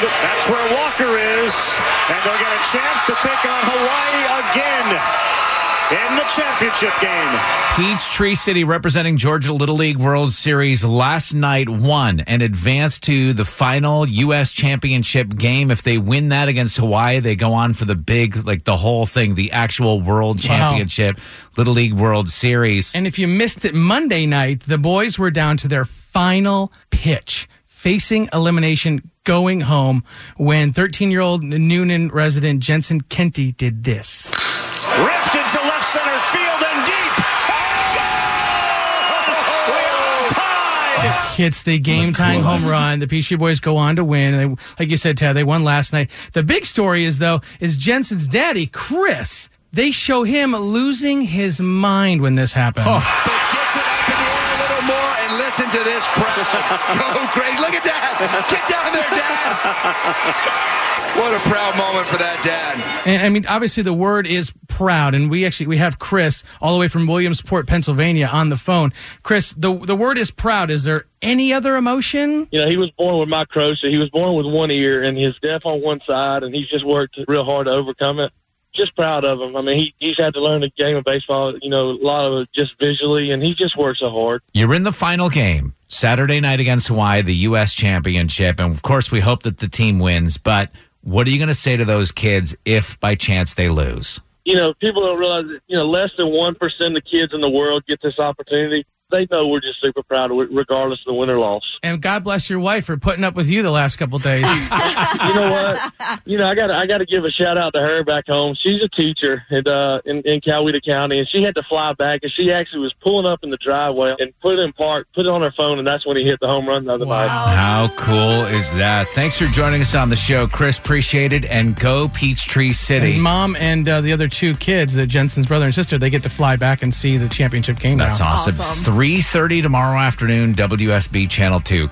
field. That's where Walker is. And they'll get a chance to take on Hawaii again in the championship game. Peachtree City, representing Georgia Little League World Series, last night won and advanced to the final U.S. championship game. If they win that against Hawaii, they go on for the big, like the whole thing, the actual world championship, wow. Little League World Series. And if you missed it Monday night, the boys were down to their final pitch, facing elimination, going home, when 13-year-old Noonan resident Jensen Kenty did this. Ripped into left center field and deep. Oh! We are tied. It hits the game-tying home run. The Peachtree Boys go on to win. And they, like you said, Tad, they won last night. The big story is, though, is Jensen's daddy, Chris. They show him losing his mind when this happens. Oh. But gets it up in the air a little more and listen to this crowd. Go crazy. Look at Dad. Get down there, Dad. What a proud moment for that dad. And I mean, obviously the word is proud, and we have Chris all the way from Williamsport, Pennsylvania on the phone. Chris, the word is proud. Is there any other emotion? You know, he was born with microtia. He was born with one ear and he's deaf on one side, and he's just worked real hard to overcome it. Just proud of him. I mean, he's had to learn the game of baseball, you know, a lot of it just visually, and he just works so hard. You're in the final game Saturday night against Hawaii, the U.S. Championship, and of course we hope that the team wins, but what are you going to say to those kids if, by chance, they lose? You know, people don't realize that, you know, less than 1% of the kids in the world get this opportunity. They know we're just super proud of it, regardless of the win or loss. And God bless your wife for putting up with you the last couple of days. You know what? You know, I got to give a shout-out to her back home. She's a teacher in Coweta County, and she had to fly back, and she actually was pulling up in the driveway and put it in park, put it on her phone, and that's when he hit the home run the other night. How cool is that? Thanks for joining us on the show, Chris. Appreciate it, and go Peachtree City. And Mom and the other two kids, Jensen's brother and sister, they get to fly back and see the championship game. That's now. Awesome. 3:30 tomorrow afternoon, WSB Channel 2.